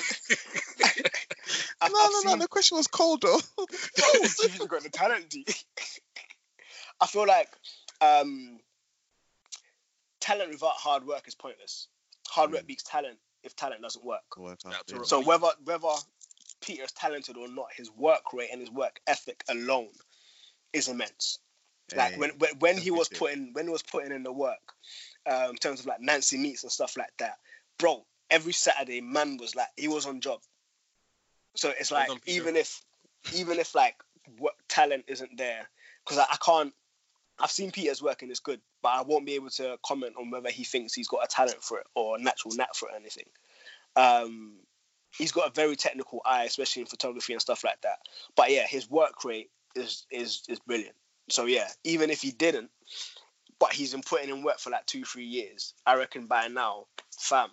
no, I've no, seen... no. The question was cold, though. You've got the talent, D. I feel like um, talent without hard work is pointless. Hard mm. work beats talent if talent doesn't work. work out, so yeah. whether whether Peter is talented or not, his work rate and his work ethic alone is immense. Like when when, when he was putting when he was putting in the work, um, in terms of like Nancy Meets and stuff like that, bro. Every Saturday, man was like he was on job. So it's like even if even if like what talent isn't there, because I, I can't. I've seen Peter's work and it's good, but I won't be able to comment on whether he thinks he's got a talent for it or a natural knack for it or anything. Um, he's got a very technical eye, especially in photography and stuff like that. But yeah, his work rate is is is brilliant. So yeah, even if he didn't, but he's been putting in work for like two, three years. I reckon by now, fam,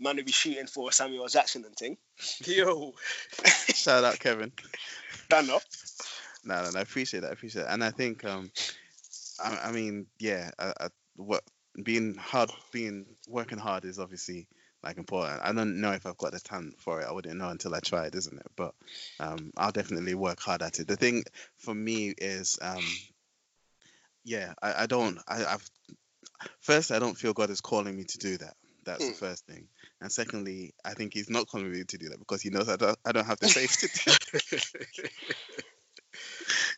man will be shooting for Samuel Jackson and thing. Yo, shout out Kevin. Done up. No, no, no, I appreciate that. I appreciate that. And I think, um, I, I mean, yeah, I, I, what being hard, being working hard is obviously like important. I don't know if I've got the talent for it. I wouldn't know until I tried, isn't it? But um, I'll definitely work hard at it. The thing for me is, um, yeah, I, I don't. I, I've first, I don't feel God is calling me to do that. That's mm. the first thing. And secondly, I think He's not calling me to do that because He knows I don't. I don't have the faith to do it.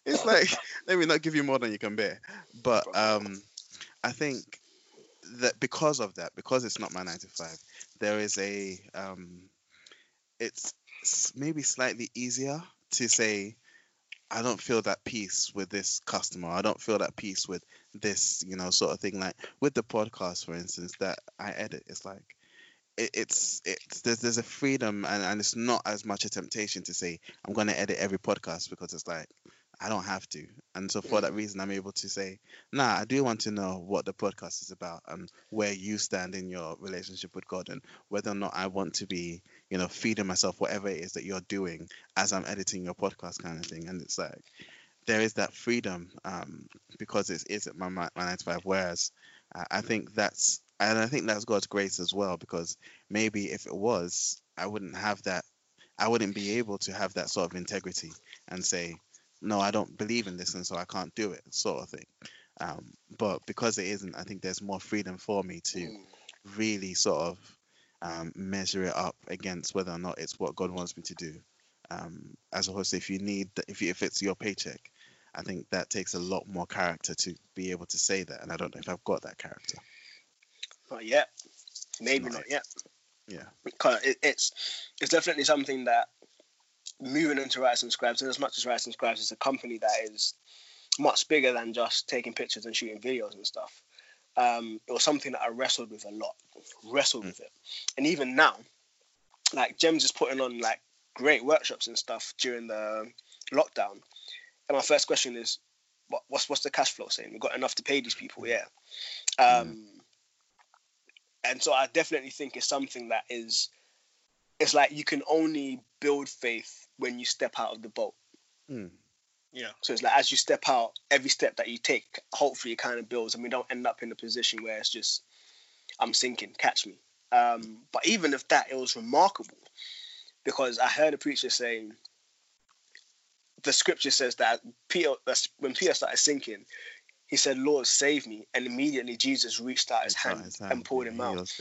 It's like, let me not give you more than you can bear. But um, I think that because of that, because it's not my nine to five, there is a um, it's maybe slightly easier to say, I don't feel that peace with this customer. I don't feel that peace with this, you know, sort of thing. Like with the podcast, for instance, that I edit, it's like it, it's it's there's there's a freedom, and, and it's not as much a temptation to say I'm going to edit every podcast, because it's like I don't have to. And so for that reason, I'm able to say, nah, I do want to know what the podcast is about and where you stand in your relationship with God, and whether or not I want to be, you know, feeding myself whatever it is that you're doing as I'm editing your podcast kind of thing. And it's like, there is that freedom um, because it isn't my, my nine to five. Whereas uh, I think that's, and I think that's God's grace as well, because maybe if it was, I wouldn't have that. I wouldn't be able to have that sort of integrity and say, no, I don't believe in this, and so I can't do it, sort of thing. Um, but because it isn't, I think there's more freedom for me to really sort of um, measure it up against whether or not it's what God wants me to do. Um, as opposed to if you need, if you, if it's your paycheck, I think that takes a lot more character to be able to say that. And I don't know if I've got that character. Not yet. Maybe not, not yet. Yeah. It, it's it's definitely something that, moving into Write Subscribes, and as much as Write Subscribes is a company that is much bigger than just taking pictures and shooting videos and stuff, um, it was something that I wrestled with a lot, wrestled mm. with it. And even now, like, Gems is putting on like great workshops and stuff during the lockdown. And my first question is, what, what's what's the cash flow saying? We've got enough to pay these people, yeah. Um, mm. And so I definitely think it's something that is, it's like you can only build faith when you step out of the boat. Mm. Yeah. So it's like as you step out, every step that you take, hopefully it kind of builds, and we don't end up in a position where it's just, I'm sinking, catch me. Um, but even if that, it was remarkable, because I heard a preacher saying, the scripture says that Peter, when Peter started sinking, he said, Lord, save me. And immediately Jesus reached out his, hand, out his hand and pulled him out.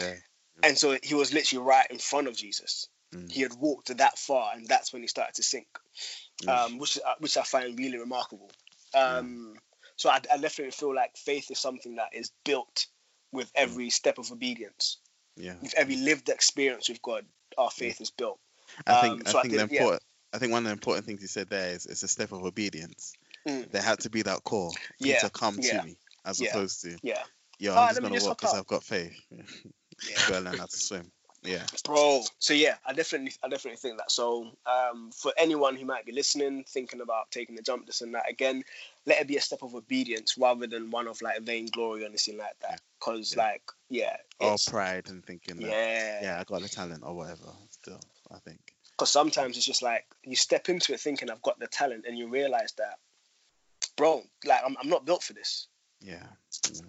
And so he was literally right in front of Jesus. Mm. He had walked that far, and that's when he started to sink, mm. um, which which I find really remarkable. Um, mm. So I, I definitely feel like faith is something that is built with every mm. step of obedience. Yeah, with every lived experience with God, our faith mm. is built. I think. Um, I so think I did, the important. Yeah. I think one of the important things he said there is it's a step of obedience. Mm. There had to be that call. Yeah. Peter, come yeah. to me, as yeah. opposed to yeah. Yo, I'm oh, just gonna just walk because I've got faith. Yeah. Go and learn how to swim. Yeah, bro. So yeah, I definitely, I definitely think that. So, um, for anyone who might be listening, thinking about taking the jump, this and that, again, let it be a step of obedience rather than one of like vainglory or anything like that. Because yeah. like, yeah, or pride and thinking, that, yeah, yeah, I got the talent or whatever. Still, I think. Because sometimes it's just like you step into it thinking I've got the talent, and you realize that, bro, like I'm, I'm not built for this. Yeah. yeah.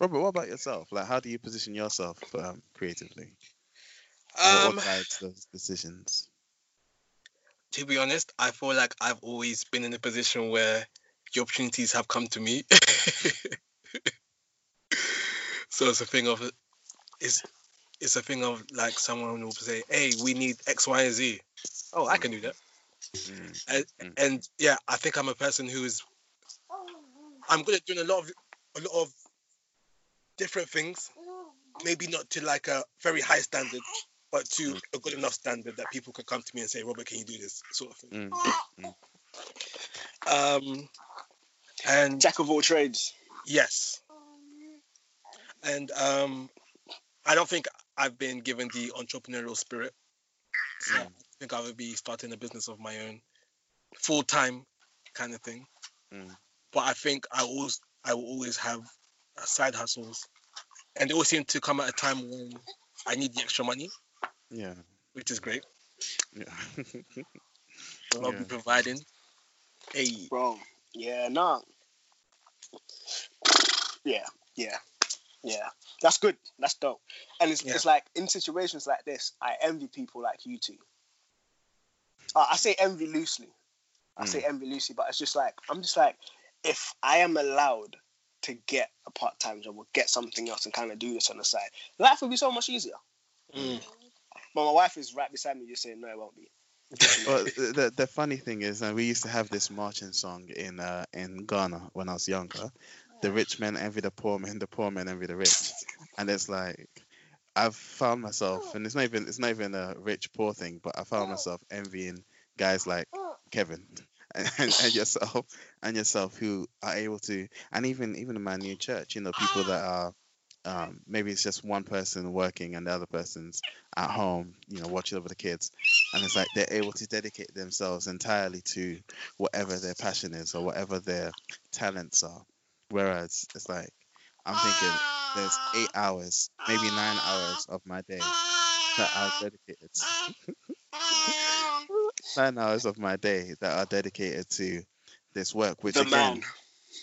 Robert, what about yourself? Like, how do you position yourself um, creatively? Um, what guides those decisions? To be honest, I feel like I've always been in a position where the opportunities have come to me. So it's a thing of, it's, it's a thing of like someone will say, "Hey, we need X, Y, and Z." Oh, I can do that. Mm-hmm. And, mm-hmm. and yeah, I think I'm a person who is, I'm good at doing a lot of a lot of. different things, maybe not to like a very high standard, but to mm. a good enough standard that people could come to me and say, Robert, can you do this sort of thing? Mm. Mm. Um, and jack of all trades. Yes. And um, I don't think I've been given the entrepreneurial spirit. So mm. I think I would be starting a business of my own, full time kind of thing. Mm. But I think I always, I will always have side hustles, and they always seem to come at a time when I need the extra money, yeah, which is great. Yeah, I'll yeah. be providing. Hey, bro, yeah, nah, yeah, yeah, yeah. That's good. That's dope. And it's, yeah. it's like in situations like this, I envy people like you two. Uh, I say envy loosely. I mm. say envy loosely, but it's just like I'm just like if I am allowed to get a part-time job or get something else and kind of do this on the side, life would be so much easier. Mm. But my wife is right beside me just saying, no, it won't be. Well, the, the funny thing is, uh, we used to have this marching song in uh, in Ghana when I was younger. The rich men envy the poor men, the poor men envy the rich. And it's like, I've found myself, and it's not even, it's not even a rich-poor thing, but I found myself envying guys like Kevin. And, and yourself, and yourself, who are able to, and even even in my new church, you know, people that are um, maybe it's just one person working and the other person's at home, you know, watching over the kids. And it's like they're able to dedicate themselves entirely to whatever their passion is or whatever their talents are. Whereas it's like, I'm thinking there's eight hours, maybe nine hours of my day that are dedicated to nine hours of my day that are dedicated to this work, which the again, man.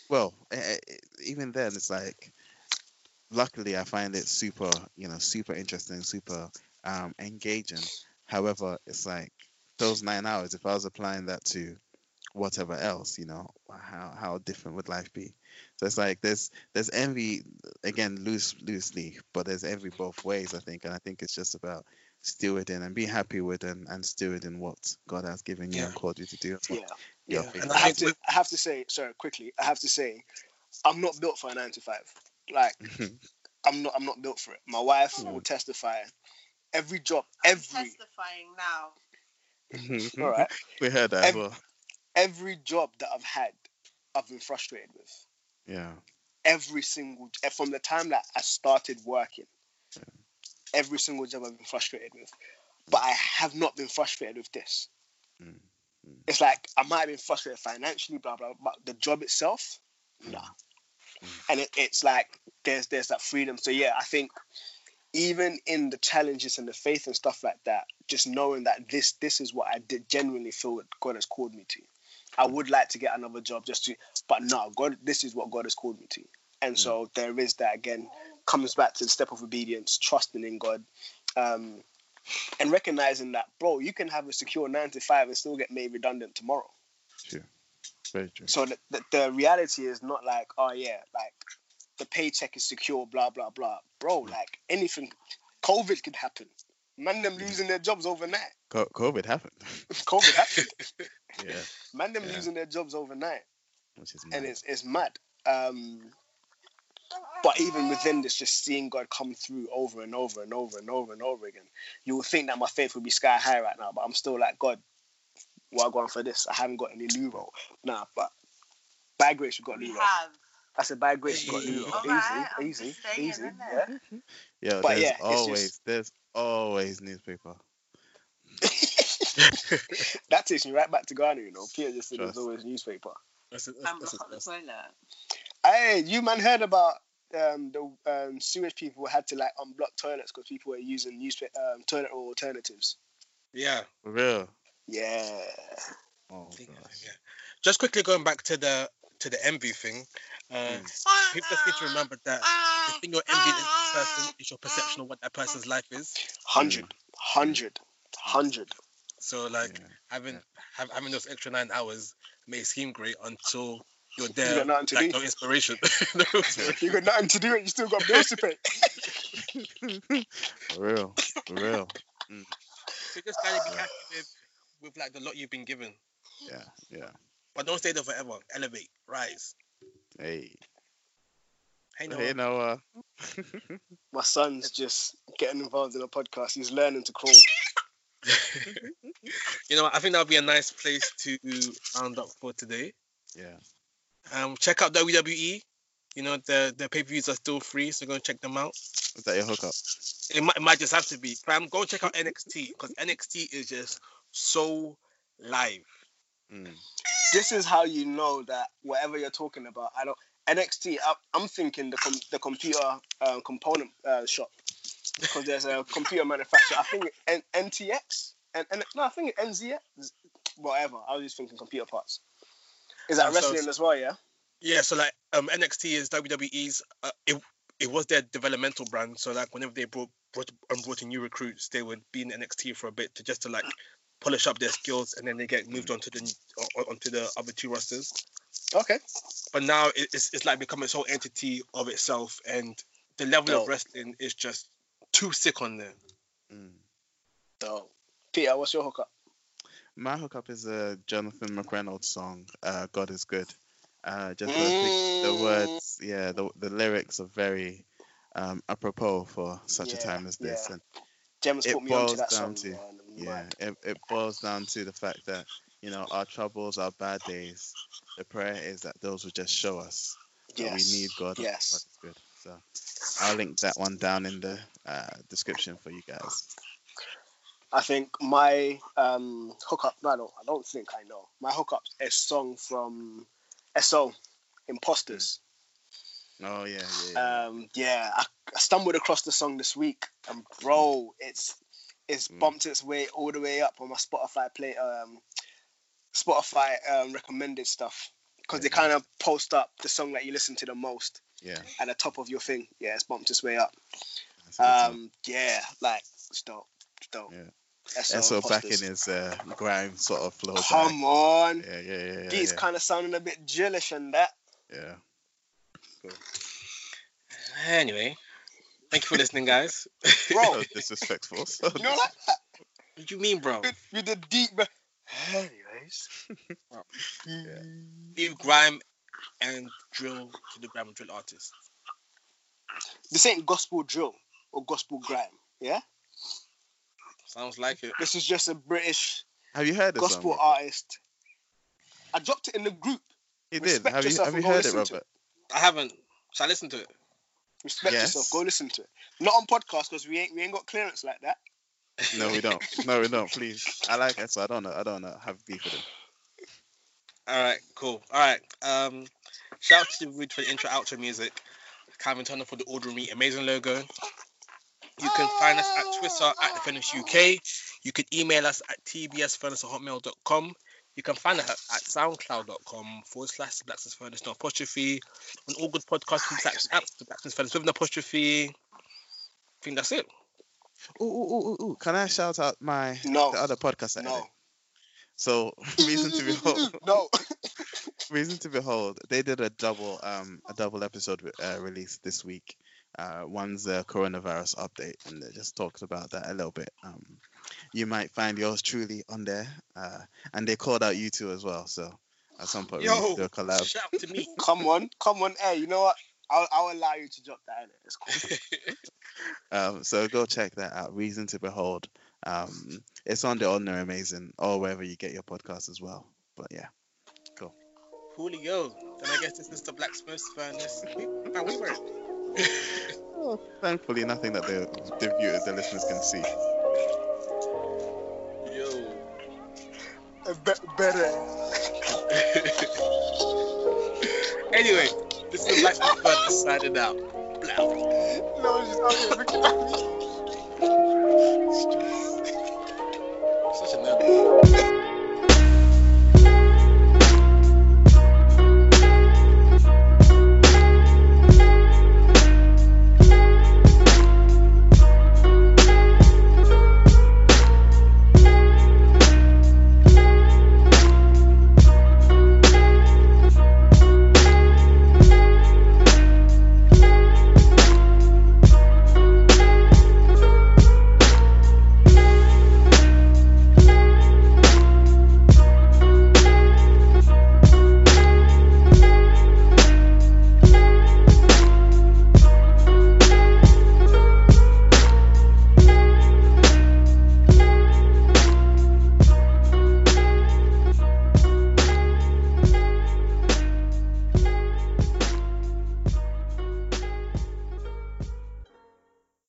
well, it, it, even then, it's like, luckily I find it super, you know, super interesting, super um, engaging. However, it's like those nine hours, if I was applying that to whatever else, you know, how how different would life be? So it's like there's there's envy, again, loose loosely, but there's envy both ways, I think. And I think it's just about stewarding and be happy with and, and stewarding what God has given you yeah. and called you to do. Yeah. yeah. And I have to, I have to say, sorry, quickly, I have to say, I'm not built for a nine to five. Like, I'm not I'm not built for it. My wife oh. will testify. Every job, every... I'm testifying now. All right. We heard that every, as well. Every job that I've had, I've been frustrated with. Yeah. Every single, from the time that I started working, yeah. every single job I've been frustrated with. But I have not been frustrated with this. Mm. Mm. It's like, I might have been frustrated financially, blah, blah, blah, but the job itself, mm. nah. Mm. And it, it's like, there's there's that freedom. So yeah, I think even in the challenges and the faith and stuff like that, just knowing that this this is what I did genuinely feel that God has called me to. I would like to get another job just to, but no, God, this is what God has called me to. And mm. so there is that, again, comes back to the step of obedience, trusting in God, um, and recognizing that, bro, you can have a secure nine to five and still get made redundant tomorrow. Sure. Very true. So the, the, the reality is not like, oh yeah, like the paycheck is secure, blah, blah, blah. Bro, mm. like anything, COVID could happen. Man, them losing their jobs overnight. Co- COVID happened. COVID happened. yeah. Man, them yeah. losing their jobs overnight. Which is mad. And it's it's mad. Um, but even within this, just seeing God come through over and over and over and over and over again, you would think that my faith would be sky high right now, but I'm still like, God, why well, going for this? I haven't got any new role. Nah, but by grace, you got new role. Have. I said, by grace, you got new role. Right, easy, easy, saying, easy. Yeah. Yo, but there's yeah, always just, there's always newspaper. That takes me right back to Ghana, you know. Peter just said there's always newspaper. That's a, that's, I'm that's a, that's the toilet. Hey, you man heard about um, the um, sewage people had to like unblock toilets because people were using newspaper um, toilet roll alternatives. Yeah, for real. Yeah. Oh, yeah. Just quickly going back to the to the envy thing. Uh, mm. People just need to remember that the thing you're envying is the person, is your perception of what that person's life is. Hundred, mm. hundred, hundred. So like yeah. having yeah. Have, having those extra nine hours may seem great until you're there. You got nothing to like, do. No inspiration. no inspiration. You got nothing to do, and you still got bills to pay. For real, for real. Mm. So just gotta be happy with, with like the lot you've been given. Yeah, yeah. But don't stay there forever. Elevate, rise. Hey. Hey Noah. Hey, Noah. My son's just getting involved in a podcast. He's learning to crawl. You know, I think that'll be a nice place to round up for today. Yeah. Um, check out W W E. You know, the, the pay-per-views are still free, so go check them out. Is that your hookup? It might, it might just have to be. Fam, go check out N X T, because N X T is just so live. Mm. This is how you know that whatever you're talking about, I don't N X T. I, I'm thinking the com, the computer uh, component uh, shop, because there's a computer manufacturer. I think N, NTX and, and no, I think N Z X. Whatever. I was just thinking computer parts. Is that um, wrestling so, as well? Yeah. Yeah. So like, um, N X T is W W E's. Uh, it it was their developmental brand. So like, whenever they brought brought um, brought in new recruits, they would be in N X T for a bit to just to like. polish up their skills, and then they get moved onto the onto the other two rosters. Okay. But now it's it's like become its whole entity of itself, and the level Dope. of wrestling is just too sick on there. Mm. Dope. Peter, what's your hookup? My hookup is a Jonathan McReynolds song, uh, "God Is Good." Uh, just mm. the words, yeah, the the lyrics are very um, apropos for such yeah, a time as this, yeah. and Gemma's it put me boils onto that down song, to. Man. Yeah, it, it boils down to the fact that, you know, our troubles, our bad days, the prayer is that those will just show us yes. that we need God. Yes. God is good. So I'll link that one down in the uh, description for you guys. I think my um, hookup, no, no, I don't think I know. My hookup's a song from S O, Imposters. Oh, yeah, yeah. Yeah, um, yeah I, I stumbled across the song this week, and bro, it's it's bumped its way all the way up on my Spotify play, um, Spotify um, recommended stuff, because yeah, they kind of post up the song that you listen to the most. Yeah. At the top of your thing. Yeah, it's bumped its way up. Um, yeah, like, it's dope. It's dope. Yeah. S O back in his uh, grime sort of flow. Come back. On. Yeah, yeah, yeah. yeah These yeah. kind of sounding a bit drillish and that. Yeah. Cool. Anyway, thank you for listening, guys. Bro. So disrespectful. So you know like that? What do you mean, bro? With the deep... Anyways. Wow. Yeah. Deep grime... and drill to the grime and drill artists. This ain't gospel drill or gospel grime, yeah? Sounds like it. This is just a British Have you heard gospel song, artist. I dropped it in the group. You did? Have you, have you heard it, Robert? It. I haven't. Shall I listen to it? Respect yes. yourself. Go listen to it. Not on podcast because we ain't we ain't got clearance like that. No, we don't. No, we don't. Please. I like it, so I don't know. I don't know. Have beef with him. All right, cool. All right. Um, shout out to RUDE for the intro, outro music. Calvin Turner for the Ordinary Amazing logo. You can find us at Twitter at The Furnace U K. You can email us at t b s furnace at hotmail dot com. You can find us at soundcloud dot com forward slash The Blacksmiths Furnace, no apostrophe. On all good podcasting apps, The Blacksmiths Furnace with an apostrophe. I think that's it. Ooh, ooh, ooh, ooh. Can I shout out my no. the other podcast? No. So, Reason to Behold. No. Reason to Behold. They did a double, um, a double episode uh, release this week. Uh, one's a coronavirus update, and they just talked about that a little bit. Um, you might find yours truly on there, uh, and they called out you two as well. So, at some point, Yo, we do a collab. Shout out to me. Come on, come on, hey, you know what? I'll, I'll allow you to drop that in it. It's cool. um, so go check that out. Reason to Behold. Um, it's on The Ordinary Amazing or wherever you get your podcast as well. But yeah, cool. Coolio. Then I guess this is The Blacksmiths Furnace. Now we were. Oh, thankfully, nothing that the, the viewers, the listeners can see. Yo. A be- better. Anyway, this is The Blacksmiths Furnace signing out. No, it's just out here looking at me.